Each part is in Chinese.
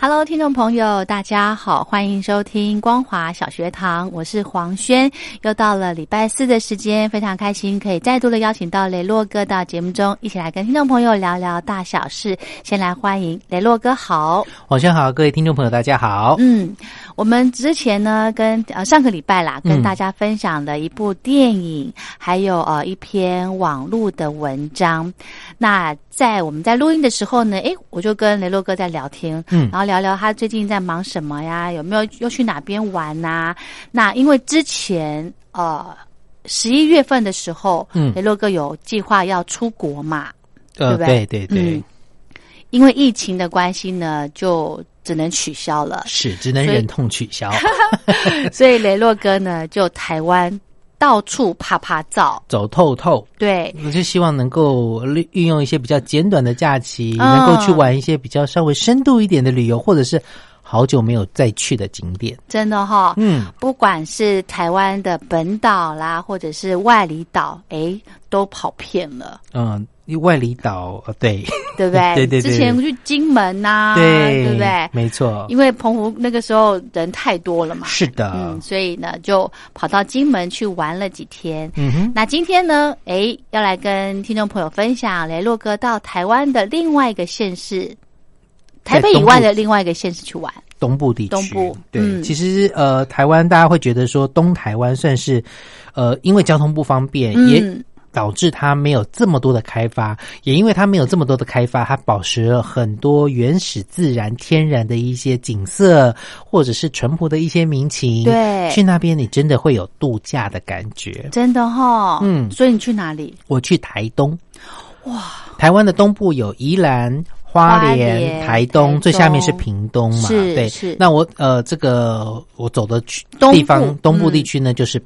Hello， 听众朋友，大家好，欢迎收听光华小学堂，我是黄轩。又到了礼拜四的时间，非常开心可以再度的邀请到雷洛哥到节目中，一起来跟听众朋友聊聊大小事。先来欢迎雷洛哥，好，黄轩好，各位听众朋友大家好。我们之前呢跟上个礼拜啦，跟大家分享了一部电影，还有一篇网络的文章。那在我们在录音的时候呢，我就跟雷洛哥在聊天，然后聊聊他最近在忙什么呀，有没有又去哪边玩啊。那因为之前11月份的时候，雷洛哥有计划要出国嘛，对不对？对对对。因为疫情的关系呢，就只能取消了，是只能忍痛取消。所以雷洛哥呢，就台湾到处啪啪照，走透透。对，我就希望能够运用一些比较简短的假期，能够去玩一些比较稍微深度一点的旅游，或者是好久没有再去的景点。真的哈，不管是台湾的本岛啦，或者是外离岛，都跑遍了。外离岛，对，对不对？对对对。之前去金门呐，对不对？没错。因为澎湖那个时候人太多了嘛。是的。所以呢，就跑到金门去玩了几天。那今天呢，要来跟听众朋友分享雷洛哥到台湾的另外一个县市，台北以外的另外一个县市去玩。东部地区，东部对，其实台湾大家会觉得说东台湾算是，因为交通不方便，也导致它没有这么多的开发，也因为它没有这么多的开发，它保持了很多原始自然天然的一些景色，或者是淳朴的一些民情。对，去那边你真的会有度假的感觉，真的齁。所以你去哪里？我去台东。哇，台湾的东部有宜兰、花莲、台东，最下面是屏东嘛，对，是。那我这个我走的地方，东部地区呢，就是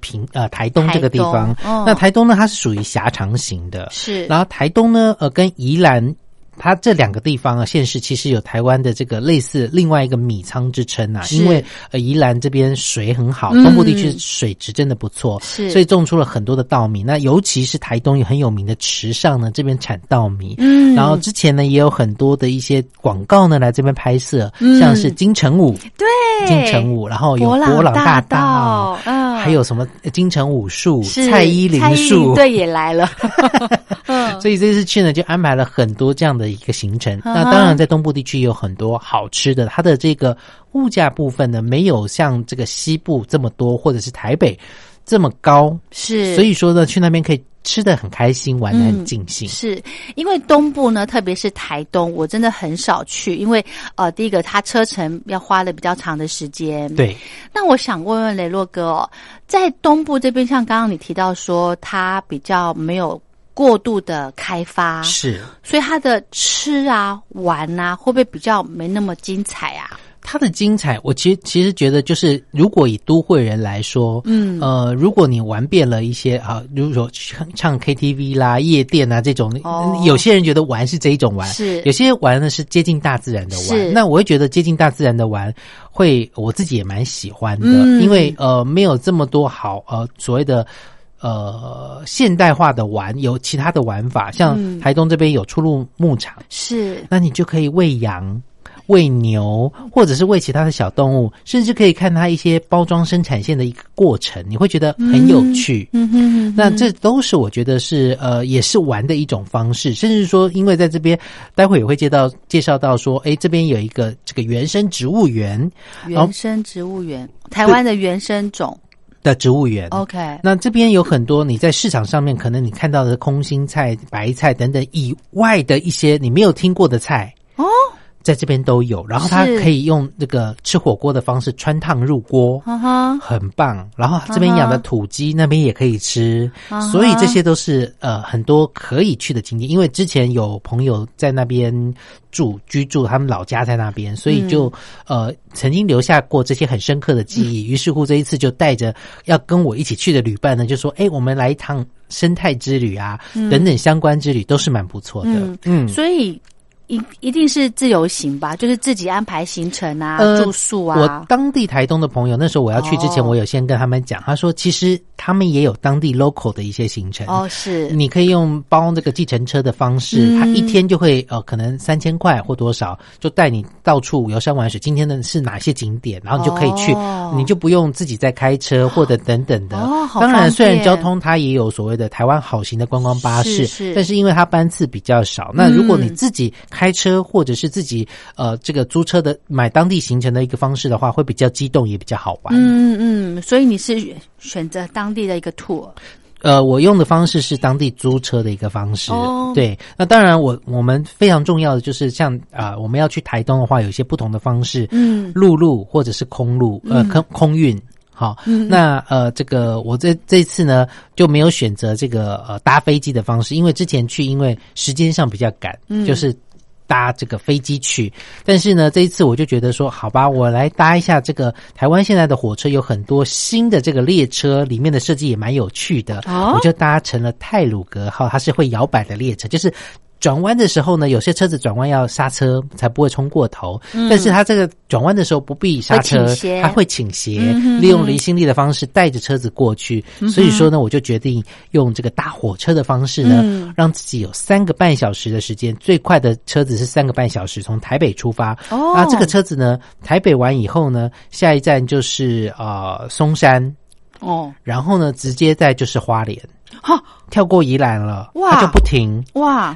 台东这个地方。那台东呢，它是属于狭长型的，是。然后台东呢，跟宜兰，它这两个地方啊，县市其实有台湾的这个类似另外一个米仓之称啊，因为宜兰这边水很好，东部地区水质真的不错，是，所以种出了很多的稻米。那尤其是台东有很有名的池上呢，这边产稻米，然后之前呢也有很多的一些广告呢来这边拍摄，像是金城武，对，金城武，然后有伯朗大道，还有什么金城武术、蔡依林术，对，也来了。所以这次去呢，就安排了很多这样的一个行程。那当然，在东部地区有很多好吃的，它的这个物价部分呢，没有像这个西部这么多，或者是台北这么高，是。所以说呢，去那边可以吃得很开心，玩得很尽兴。是因为东部呢，特别是台东，我真的很少去，因为第一个它车程要花了比较长的时间。对。那我想问问雷洛哥在东部这边，像刚刚你提到说，它比较没有过度的开发，是，所以它的吃啊、玩啊，会不会比较没那么精彩啊？它的精彩，我其实觉得就是，如果以都会人来说，如果你玩遍了一些啊，比如说唱 KTV 啦、夜店啊这种，有些人觉得玩是这一种玩，是，有些人玩呢是接近大自然的玩。那我会觉得接近大自然的玩，我自己也蛮喜欢的，因为没有这么多好所谓的现代化的玩，有其他的玩法，像台东这边有出入牧场，是，那你就可以喂羊、喂牛，或者是喂其他的小动物，甚至可以看它一些包装生产线的一个过程，你会觉得很有趣。那这都是我觉得是也是玩的一种方式，甚至说，因为在这边，待会也会介绍到说，这边有一个这个原生植物园，台湾的原生种。的植物园 OK， 那这边有很多你在市场上面可能你看到的空心菜、白菜等等以外的一些你没有听过的菜哦，在这边都有，然后它可以用那个吃火锅的方式穿烫入锅，很棒。然后这边养的土鸡那边也可以吃，所以这些都是很多可以去的景点。因为之前有朋友在那边居住，他们老家在那边，所以就曾经留下过这些很深刻的记忆。于是乎这一次就带着要跟我一起去的旅伴呢，就说：“哎，我们来一趟生态之旅啊，等等相关之旅都是蛮不错的。”嗯，所以。一定是自由行吧，就是自己安排行程啊、住宿啊。我当地台东的朋友，那时候我要去之前，我有先跟他们讲，他说其实他们也有当地 local 的一些行程哦，是你可以用包这个计程车的方式，他一天就会可能3000块或多少，就带你到处游山玩水。今天的是哪些景点，然后你就可以去，你就不用自己再开车或者等等的。哦，当然，虽然交通它也有所谓的台湾好行的观光巴士，但是因为它班次比较少，那如果你自己开车或者是自己这个租车的买当地行程的一个方式的话，会比较激动也比较好玩。所以你是选择当地的一个 tour。我用的方式是当地租车的一个方式，对。那当然我们非常重要的就是像我们要去台东的话，有一些不同的方式，陆路或者是空路，空运。好，那这个我这次呢就没有选择这个搭飞机的方式，因为之前去因为时间上比较赶，就是。搭这个飞机去，但是呢，这一次我就觉得说，好吧，我来搭一下这个台湾现在的火车，有很多新的这个列车，里面的设计也蛮有趣的，我就搭成了太鲁阁号，它是会摇摆的列车，就是转弯的时候呢，有些车子转弯要刹车才不会冲过头，但是它这个转弯的时候不必刹车，它会倾斜，利用离心力的方式带着车子过去。所以说呢，我就决定用这个搭火车的方式呢，让自己有3个半小时的时间，最快的车子是3个半小时，从台北出发。那这个车子呢，台北完以后呢，下一站就是松山，然后呢，直接再就是花莲。跳过宜兰了，它就不停，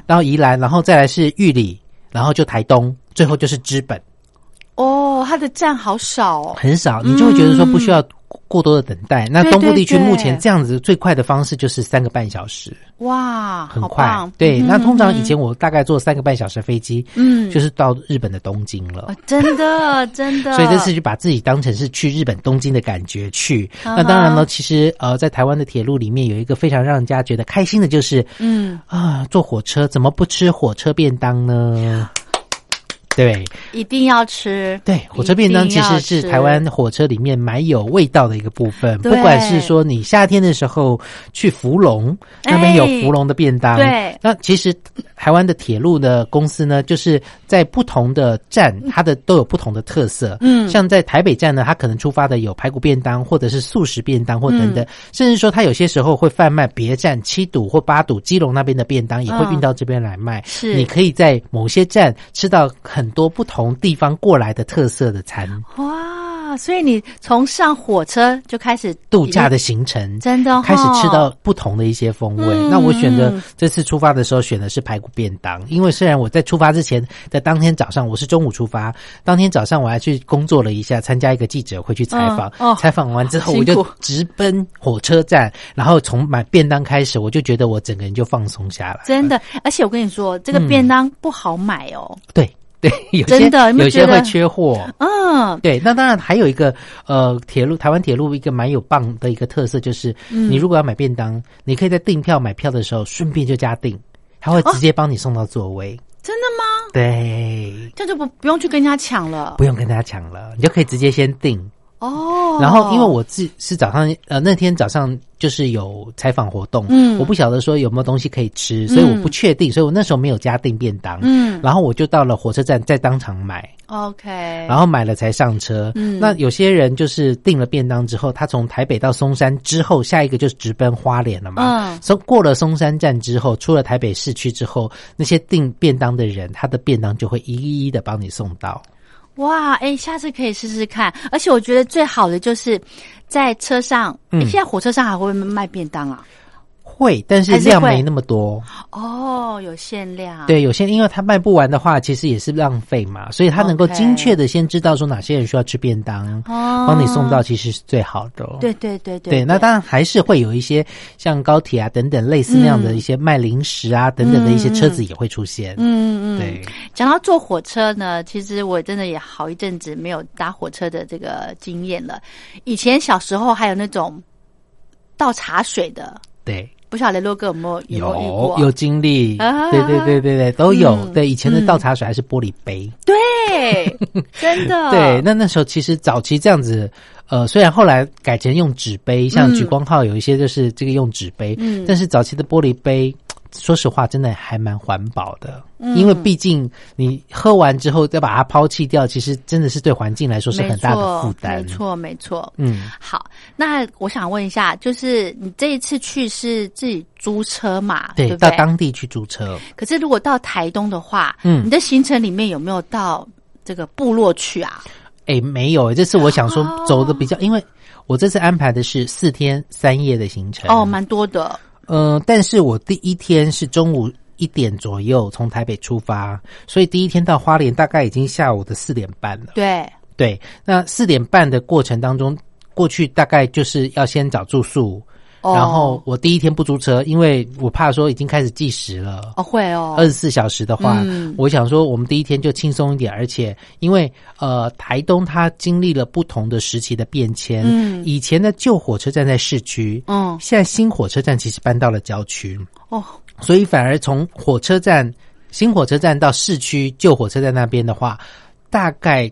然后宜兰，然后再来是玉里，然后就台东，最后就是知本。它的站好少，很少，你就会觉得说不需要过多的等待。那东部地区目前这样子最快的方式就是3个半小时，很快。对，那通常以前我大概坐3个半小时飞机，就是到日本的东京了。真的。所以这次就把自己当成是去日本东京的感觉去。那当然呢，其实在台湾的铁路里面有一个非常让人家觉得开心的就是，坐火车怎么不吃火车便当呢？对，一定要吃。对，火车便当其实是台湾火车里面蛮有味道的一个部分。不管是说你夏天的时候去福隆，那边有福隆的便当。对，那其实台湾的铁路的公司呢，就是在不同的站，它的都有不同的特色。像在台北站呢，它可能出发的有排骨便当，或者是素食便当，或等等，甚至说它有些时候会贩卖别站7堵或8堵基隆那边的便当，也会运到这边来卖。是，你可以在某些站吃到很多不同地方过来的特色的餐。所以你从上火车就开始度假的行程，真的开始吃到不同的一些风味。那我选择这次出发的时候选的是排骨便当，因为虽然我在出发之前的当天早上，我是中午出发，当天早上我还去工作了一下，参加一个记者会去采访，采访完之后我就直奔火车站，然后从买便当开始，我就觉得我整个人就放松下来，真的。而且我跟你说，这个便当不好买对，有些会缺货。对。那当然还有一个台湾铁路一个蛮有棒的一个特色就是，你如果要买便当，你可以在订票买票的时候顺便就加订，他会直接帮你送到座位。真的吗？对，这就不用去跟人家抢了，你就可以直接先订。然后因为我是早上那天早上就是有采访活动，我不晓得说有没有东西可以吃，所以我不确定，所以我那时候没有加订便当，然后我就到了火车站在当场买 OK， 然后买了才上车。那有些人就是订了便当之后，他从台北到松山之后，下一个就是直奔花莲了嘛，过了松山站之后，出了台北市区之后，那些订便当的人，他的便当就会一一的帮你送到。下次可以试试看。而且我觉得最好的就是在车上，现在火车上还会卖便当啊？会，但是量没那么多哦，有限量。对，有限，因为它卖不完的话其实也是浪费嘛，所以它能够精确的先知道说哪些人需要吃便当，帮你送到其实是最好的。对对对 对， 对，那当然还是会有一些像高铁啊等等类似那样的一些卖零食啊等等的一些车子也会出现。嗯嗯，对。讲到坐火车呢，其实我真的也好一阵子没有搭火车的这个经验了。以前小时候还有那种倒茶水的，对，不晓得洛哥有没有遇过？有经历、啊，对对对对对，都有。对，以前的倒茶水还是玻璃杯，对，真的。对，那时候其实早期这样子，虽然后来改成用纸杯，像莒光号有一些就是这个用纸杯，但是早期的玻璃杯。说实话真的还蛮环保的，因为毕竟你喝完之后再把它抛弃掉，其实真的是对环境来说是很大的负担。没错没错。嗯，好，那我想问一下，就是你这一次去是自己租车嘛？ 对， 对不对？到当地去租车。可是如果到台东的话，你的行程里面有没有到这个部落去啊？诶，没有，这次我想说走的比较，因为我这次安排的是4天3夜的行程，哦，蛮多的。但是我第一天是中午1点左右从台北出发，所以第一天到花莲大概已经下午的4点半了。对对，那4点半的过程当中，过去大概就是要先找住宿。然后我第一天不租车，因为我怕说已经开始计时了。哦，会哦。24小时的话，我想说我们第一天就轻松一点，而且因为台东它经历了不同的时期的变迁，以前的旧火车站在市区，现在新火车站其实搬到了郊区，哦，所以反而从火车站新火车站到市区旧火车站那边的话，大概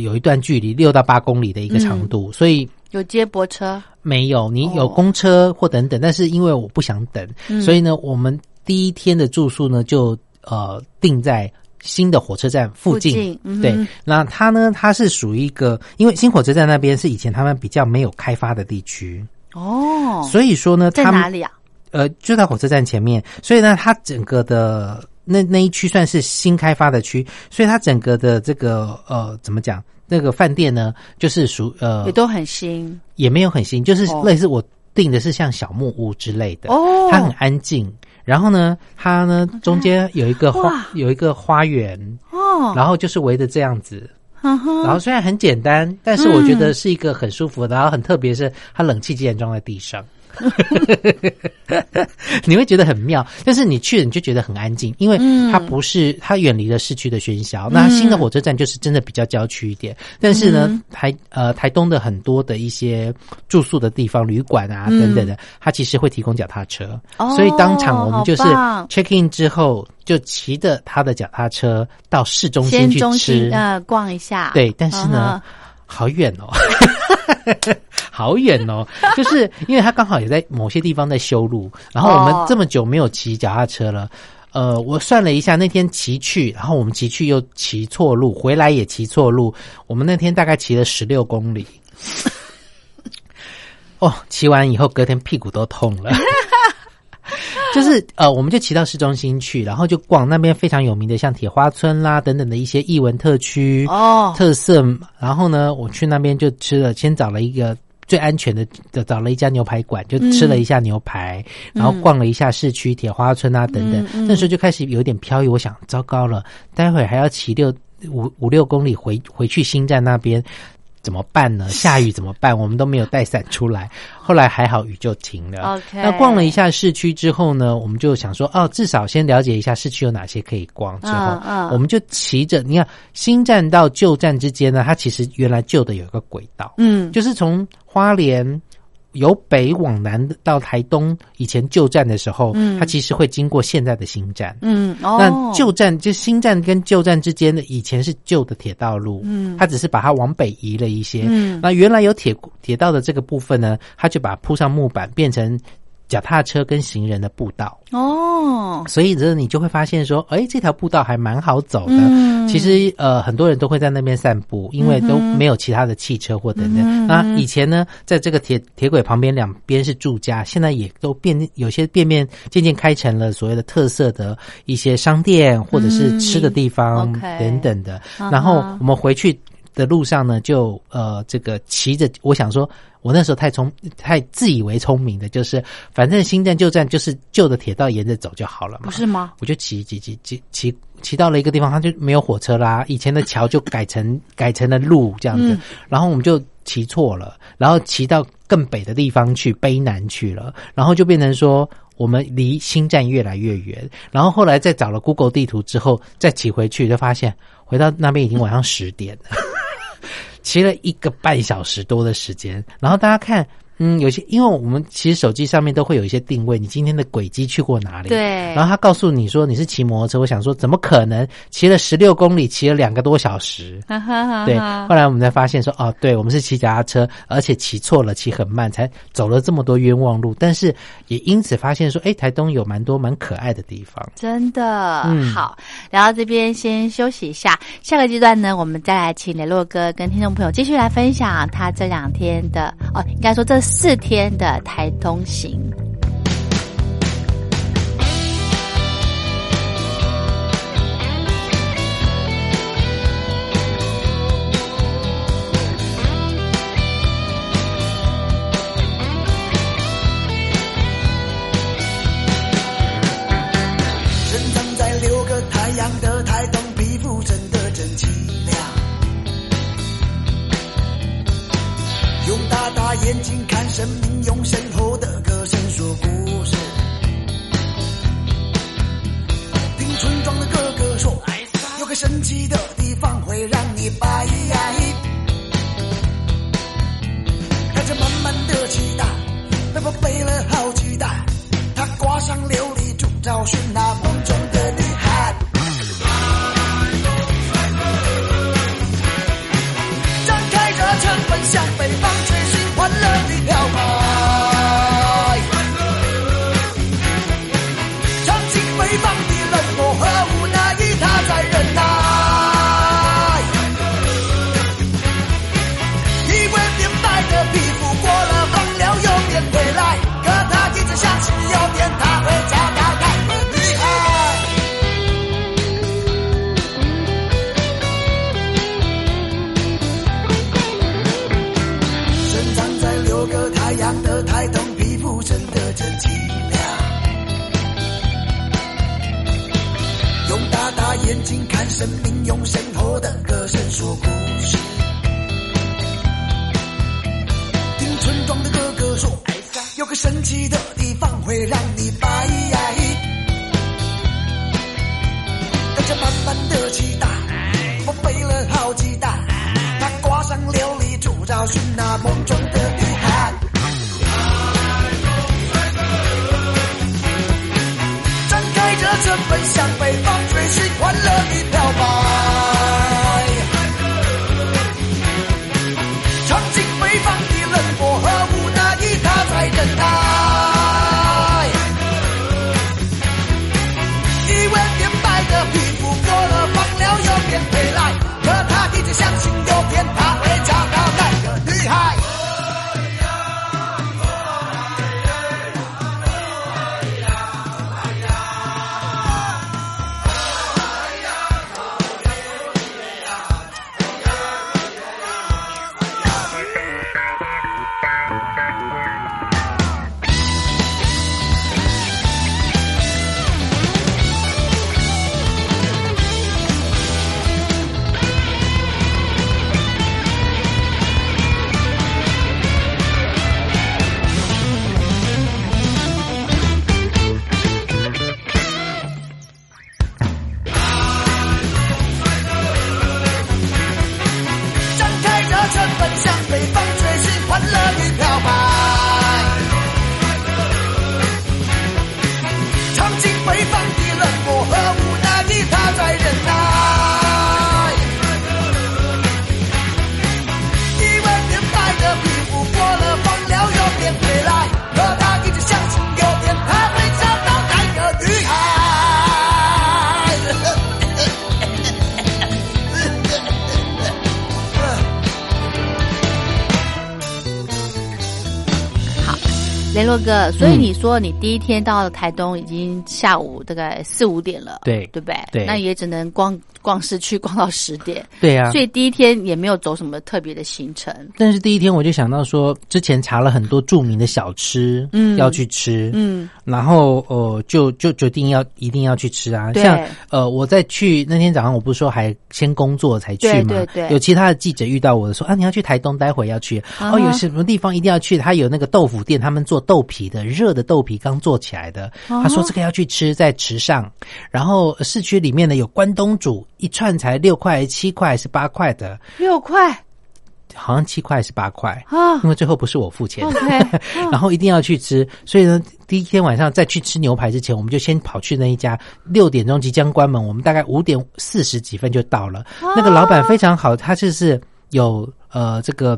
有一段距离6到8公里的一个长度，所以。有接驳车？没有，你有公车或等等，但是因为我不想等，所以呢，我们第一天的住宿呢就定在新的火车站附近、对，那它呢，它是属于一个，因为新火车站那边是以前他们比较没有开发的地区哦，所以说呢，在哪里啊？就在火车站前面，所以呢，它整个的那一区算是新开发的区，所以它整个的这个怎么讲？那个饭店呢，就是也都很新，也没有很新，就是类似我订的是像小木屋之类的，哦，它很安静。然后呢，它呢中间有一个花园，哦，然后就是围着这样子。然后虽然很简单，但是我觉得是一个很舒服的，然后很特别是它冷气竟然装在地上。你会觉得很妙，但是你去了你就觉得很安静，因为它不是它远离了市区的喧嚣，那新的火车站就是真的比较郊区一点，但是呢，台东的很多的一些住宿的地方旅馆啊等等的，它其实会提供脚踏车，所以当场我们就是 check in 之后就骑着他的脚踏车到市中心去吃逛一下。对，但是呢好远哦好远哦，就是因为他刚好也在某些地方在修路，然后我们这么久没有骑脚踏车了，我算了一下，那天骑去，然后我们骑去又骑错路，回来也骑错路，我们那天大概骑了16公里哦，骑完以后隔天屁股都痛了就是我们就骑到市中心去，然后就逛那边非常有名的像铁花村啦等等的一些艺文特区特色。然后呢，我去那边就吃了，先找了一个最安全的找了一家牛排馆，就吃了一下牛排，然后逛了一下市区铁花村啊等等。那时候就开始有点飘移，我想糟糕了，待会还要骑五六公里回去新站那边。怎么办呢？下雨怎么办？我们都没有带伞出来。后来还好雨就停了。Okay. 那逛了一下市区之后呢，我们就想说，至少先了解一下市区有哪些可以逛。之后我们就骑着，你看新站到旧站之间呢，它其实原来旧的有一个轨道，就是从花莲由北往南到台东以前旧站的时候，它其实会经过现在的新站。那旧站就新站跟旧站之间的以前是旧的铁道路，它只是把它往北移了一些。那原来有铁道的这个部分呢，它就把它铺上木板，变成脚踏车跟行人的步道哦，所以你就会发现说，这条步道还蛮好走的。其实很多人都会在那边散步，因为都没有其他的汽车或等等。那以前呢，在这个铁轨旁边两边是住家，现在也都有些渐渐开成了所谓的特色的一些商店或者是吃的地方等等的。然后我们回去的路上呢，就这个骑着，我想说我那时候太自以为聪明的，就是反正新站旧站就是旧的铁道沿着走就好了嘛，不是吗？我就骑到了一个地方，它就没有火车啦，以前的桥就改成了路这样子，然后我们就骑错了，然后骑到更北的地方去，卑南去了，然后就变成说我们离新站越来越远，然后后来再找了 Google 地图之后再骑回去，就发现回到那边已经晚上10点了骑了1个半小时多的时间。然后大家看有些因为我们其实手机上面都会有一些定位，你今天的轨迹去过哪里，对，然后他告诉你说你是骑摩托车，我想说怎么可能，骑了16公里，骑了2个多小时对，后来我们才发现说哦，对，我们是骑脚踏车，而且骑错了，骑很慢，才走了这么多冤枉路。但是也因此发现说台东有蛮多蛮可爱的地方，真的好。聊到这边先休息一下，下个阶段呢我们再来请雷洛哥跟听众朋友继续来分享他这2天的应该说这4天的台东行。生长在6个太阳的台东，皮肤真的真清凉，用大大眼睛看生命，用深厚的歌声说故事，听村庄的哥哥说有个神奇的地方会让你白带着满满的期待，那么背了好几代，他挂上琉璃珠找寻那梦中的女孩，张开热忱奔向北方，追寻欢乐的飘摆，尝尽北方的冷漠和无奈，他在忍耐，因为年迈的皮肤过了放疗永远回来，可他一直相信有天他会找到他的女孩。生长在6个太阳的台东，皮肤真的真清凉，用大大眼睛看生命，用深厚的歌声说故事，听村庄的哥哥说有个神奇的地方会让你白带着满满的期待，我背了好几代，他挂上琉璃珠找寻那梦中的女孩，张开热忱奔向北方，追寻欢乐的飘摆，尝尽北方的冷漠和无奈，他在忍耐，因为年迈的皮肤过了放疗永远回来，可他一直相信有天他会找到那个女孩。雷洛哥，所以你说你第一天到台东已经下午大概4-5点了，对，对不对？对，那也只能逛市区逛到10点，对啊，所以第一天也没有走什么特别的行程。但是第一天我就想到说，之前查了很多著名的小吃，要去吃，然后就决定一定要去吃啊。像我在去那天早上，我不是说还先工作才去吗？对对对，有其他的记者遇到我说啊，你要去台东，待会要去哦，有什么地方一定要去？他有那个豆腐店，他们做豆皮的，热的豆皮刚做起来的，他说这个要去吃，在池上，然后市区里面呢有关东煮。一串才6块、7块还是8块的？6块，好像7块还是8块啊？因为最后不是我付钱，然后一定要去吃，所以呢，第一天晚上在去吃牛排之前，我们就先跑去那一家，6点钟即将关门，我们大概5点40几分就到了。那个老板非常好，他就是有这个。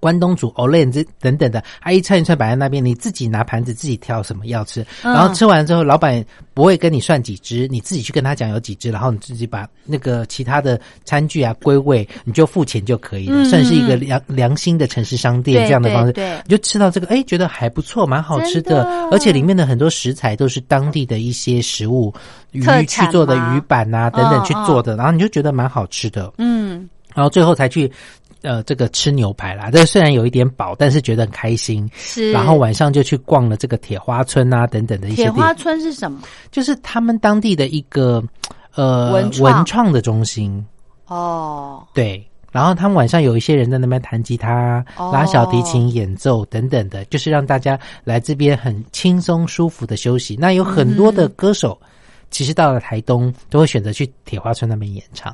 关东煮、Olen 等等的，他一串一串摆在那边，你自己拿盘子自己挑什么要吃，然后吃完之后，老板不会跟你算几只，你自己去跟他讲有几只，然后你自己把那个其他的餐具啊归位，你就付钱就可以了，算是一个良心的城市商店这样的方式。对，你就吃到这个，哎，觉得还不错，蛮好吃的，而且里面的很多食材都是当地的一些食物，鱼去做的鱼板啊等等去做的，然后你就觉得蛮好吃的，然后最后才去。这个吃牛排啦，这虽然有一点饱，但是觉得很开心。是，然后晚上就去逛了这个铁花村啊，等等的一些地方。铁花村是什么？就是他们当地的一个文创的中心。哦，对。然后他们晚上有一些人在那边弹吉他、拉小提琴演奏等等的，就是让大家来这边很轻松舒服的休息。那有很多的歌手，其实到了台东都会选择去铁花村那边演唱。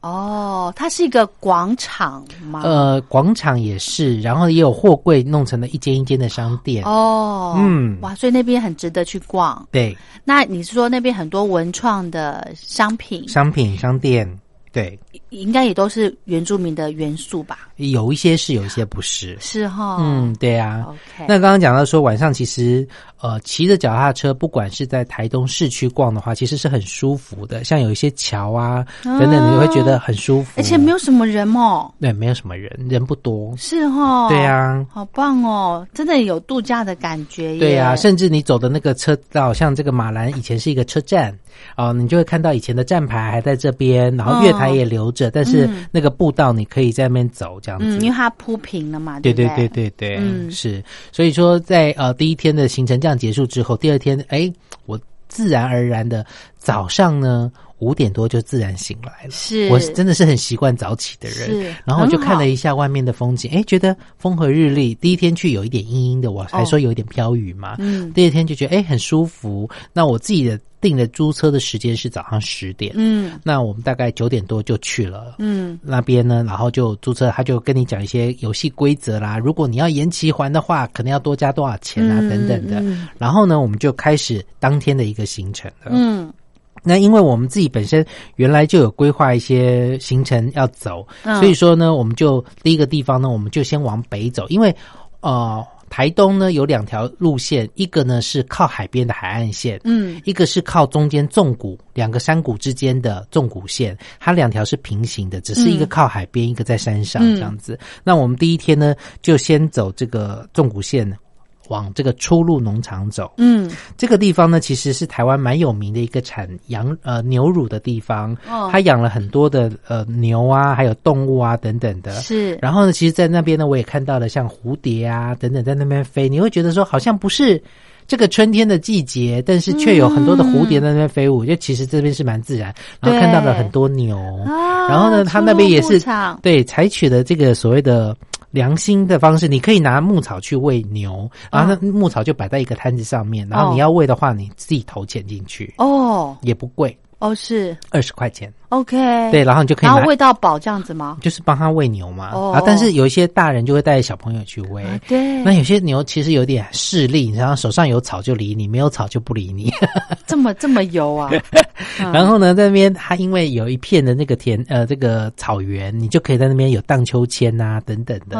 哦，它是一个广场吗？广场也是，然后也有货柜弄成了一间一间的商店。哦，哇，所以那边很值得去逛。对，那你是说那边很多文创的商品商店，对，应该也都是原住民的元素吧？有一些是，有一些不是。是齁，对啊。OK， 那刚刚讲到说晚上其实骑着脚踏车，不管是在台东市区逛的话，其实是很舒服的。像有一些桥啊等等的，你会觉得很舒服，而且没有什么人哦。对，没有什么人，人不多。是齁，对啊，好棒哦，真的有度假的感觉耶。对啊，甚至你走的那个车道，像这个马兰以前是一个车站哦，你就会看到以前的站牌还在这边，然后月台也留着，但是那个步道你可以在那边走这样子。因为它铺平了嘛。对对对对对，是。所以说在第一天的行程这样结束之后，第二天我自然而然的早上呢5点多就自然醒来了。是，我真的是很习惯早起的人。是，然后我就看了一下外面的风景，觉得风和日丽。第一天去有一点阴阴的，我还说有一点飘雨嘛。第二天就觉得很舒服。那我自己的定的租车的时间是早上10点。那我们大概9点多就去了。那边呢，然后就租车，他就跟你讲一些游戏规则啦。如果你要延期还的话，可能要多加多少钱啊，等等的。然后呢，我们就开始当天的一个行程了。那因为我们自己本身原来就有规划一些行程要走，所以说呢，我们就第一个地方呢，我们就先往北走，因为台东呢有2条路线，一个呢是靠海边的海岸线，一个是靠中间纵谷2个山谷之间的纵谷线，它2条是平行的，只是一个靠海边，一个在山上这样子。那我们第一天呢，就先走这个纵谷线。往这个初鹿农场走，这个地方呢其实是台湾蛮有名的一个产牛乳的地方，它养了很多的牛啊，还有动物啊等等的。是，然后呢，其实，在那边呢，我也看到了像蝴蝶啊等等在那边飞，你会觉得说好像不是这个春天的季节，但是却有很多的蝴蝶在那边飞舞，就其实这边是蛮自然。然后看到了很多牛，然后呢，它那边也是对采取的这个所谓的。良心的方式，你可以拿牧草去喂牛，然后那牧草就摆在一个摊子上面，然后你要喂的话，你自己投钱进去，也不贵，是20块钱。OK， 对，然后你就可以拿，然后喂到饱这样子吗？就是帮他喂牛嘛。然后但是有一些大人就会带小朋友去喂，对。那有些牛其实有点势利，然后手上有草就理你，没有草就不理你。这么油啊！然后呢，在那边它因为有一片的那个这个草原，你就可以在那边有荡秋千啊等等的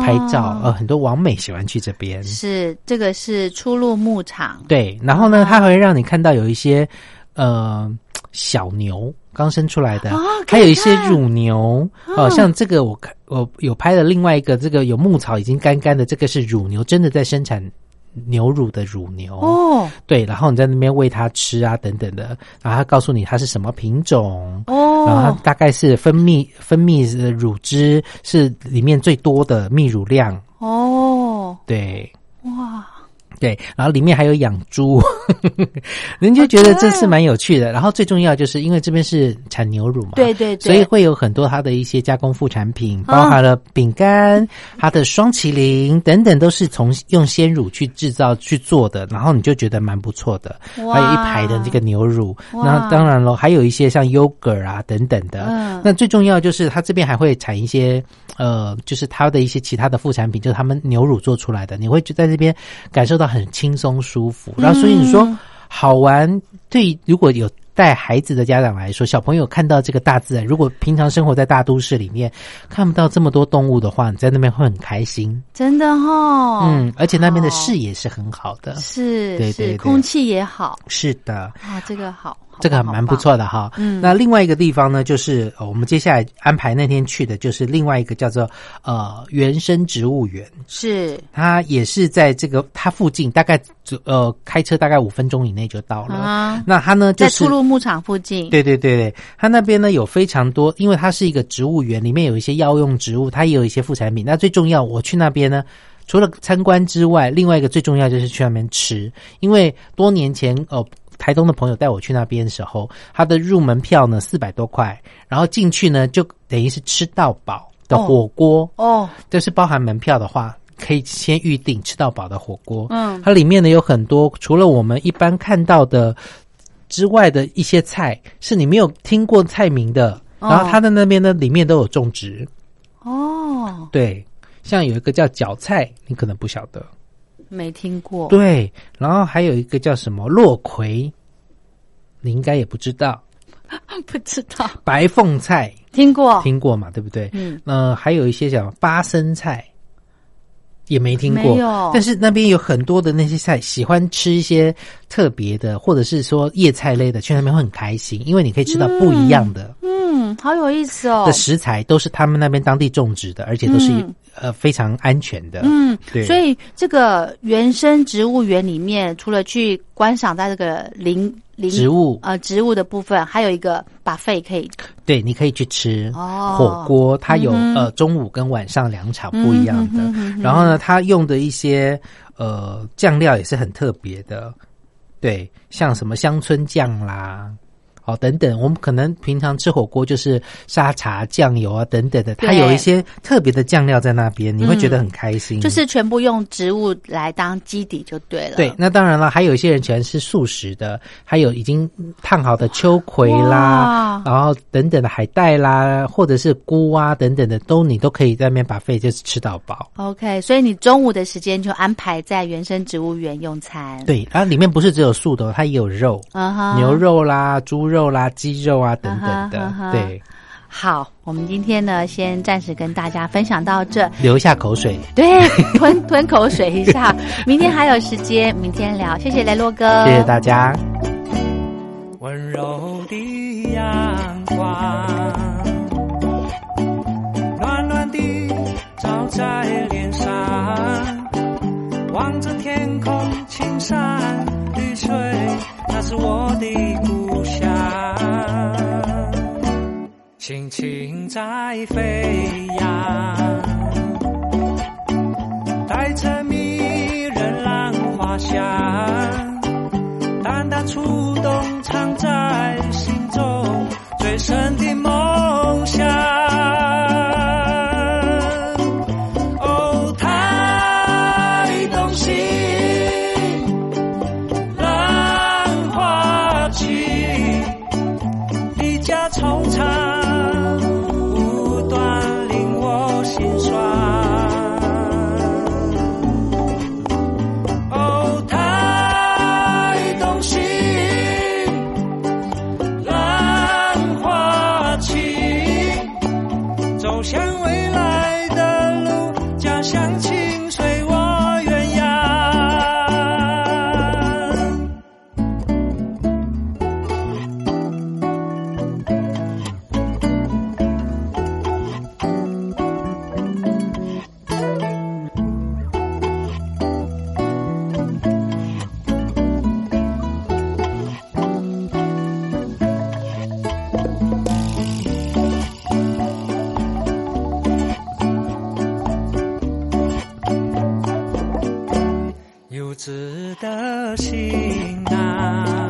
拍照，很多网美喜欢去这边。是，这个是初鹿牧场。对，然后呢，它会让你看到有一些小牛刚生出来的，还有一些乳牛哦，像这个我有拍了另外一个，这个有牧草已经干干的，这个是乳牛真的在生产牛乳的乳牛哦，对，然后你在那边喂它吃啊等等的，然后它告诉你它是什么品种哦，然后它大概是分泌的乳汁是里面最多的泌乳量哦，对，哇。对，然后里面还有养猪，人就觉得这是蛮有趣的。然后最重要就是因为这边是产牛乳嘛，对对对，所以会有很多它的一些加工副产品，包含了饼干、它的双麒麟等等，都是从用鲜乳去制造去做的。然后你就觉得蛮不错的，还有一排的这个牛乳。那当然了，还有一些像 yogurt 啊等等的。那最重要就是它这边还会产一些就是它的一些其他的副产品，就是他们牛乳做出来的，你会就在这边感受到。很轻松舒服，然后所以你说、好玩，对，如果有带孩子的家长来说，小朋友看到这个大自然，如果平常生活在大都市里面看不到这么多动物的话，你在那边会很开心，真的哦，嗯，而且那边的视野是很好的，是，对对对，空气也好，是的，啊，这个好。这个蛮不错的哈，嗯，那另外一个地方呢，就是我们接下来安排那天去的，就是另外一个叫做原生植物园，是，它也是在这个它附近，大概开车大概5分钟以内就到了。啊，那它呢就是在出入牧场附近，对对对对，它那边呢有非常多，因为它是一个植物园，里面有一些药用植物，它也有一些副产品。那最重要，我去那边呢。除了参观之外，另外一个最重要就是去那边吃，因为多年前台东的朋友带我去那边的时候，他的入门票呢400多块，然后进去呢就等于是吃到饱的火锅哦，就是包含门票的话可以先预定吃到饱的火锅，它里面呢有很多除了我们一般看到的之外的一些菜是你没有听过菜名的，然后他的那边呢里面都有种植哦，对，像有一个叫角菜，你可能不晓得，没听过。对，然后还有一个叫什么落葵，你应该也不知道，不知道。白凤菜听过，听过嘛，对不对？嗯。还有一些叫八生菜，也没听过。没有。但是那边有很多的那些菜，喜欢吃一些特别的，或者是说叶菜类的，去那边会很开心，因为你可以吃到不一样的。嗯嗯，好有意思哦！的食材都是他们那边当地种植的，而且都是、非常安全的。嗯，对。所以这个原生植物园里面，除了去观赏它这个植物的部分，还有一个buffet可以，对，你可以去吃火锅，它有、中午跟晚上2场不一样的。然后呢，它用的一些酱料也是很特别的，对，像什么乡村酱啦。等等，我们可能平常吃火锅就是沙茶、酱油啊等等的，它有一些特别的酱料在那边，你会觉得很开心。就是全部用植物来当基底就对了。对，那当然了，还有一些人喜欢吃素食的，还有已经烫好的秋葵啦，然后等等的海带啦，或者是菇啊等等的，都你都可以在那边buffet就是吃到饱。OK， 所以你中午的时间就安排在原生植物园用餐。对，啊，里面不是只有素的，它也有肉，牛肉啦、猪肉啦、鸡肉啊等等的，对。好，我们今天呢，先暂时跟大家分享到这，流一下口水，对，吞口水一下。明天还有时间，明天聊。谢谢雷洛哥，谢谢大家。温柔的阳光，暖暖的照在脸上，望着天空，青山绿水。那是我的故乡，轻轻在飞扬，带着迷人浪花香，淡淡触动藏在心中最深的梦想。固执的心啊。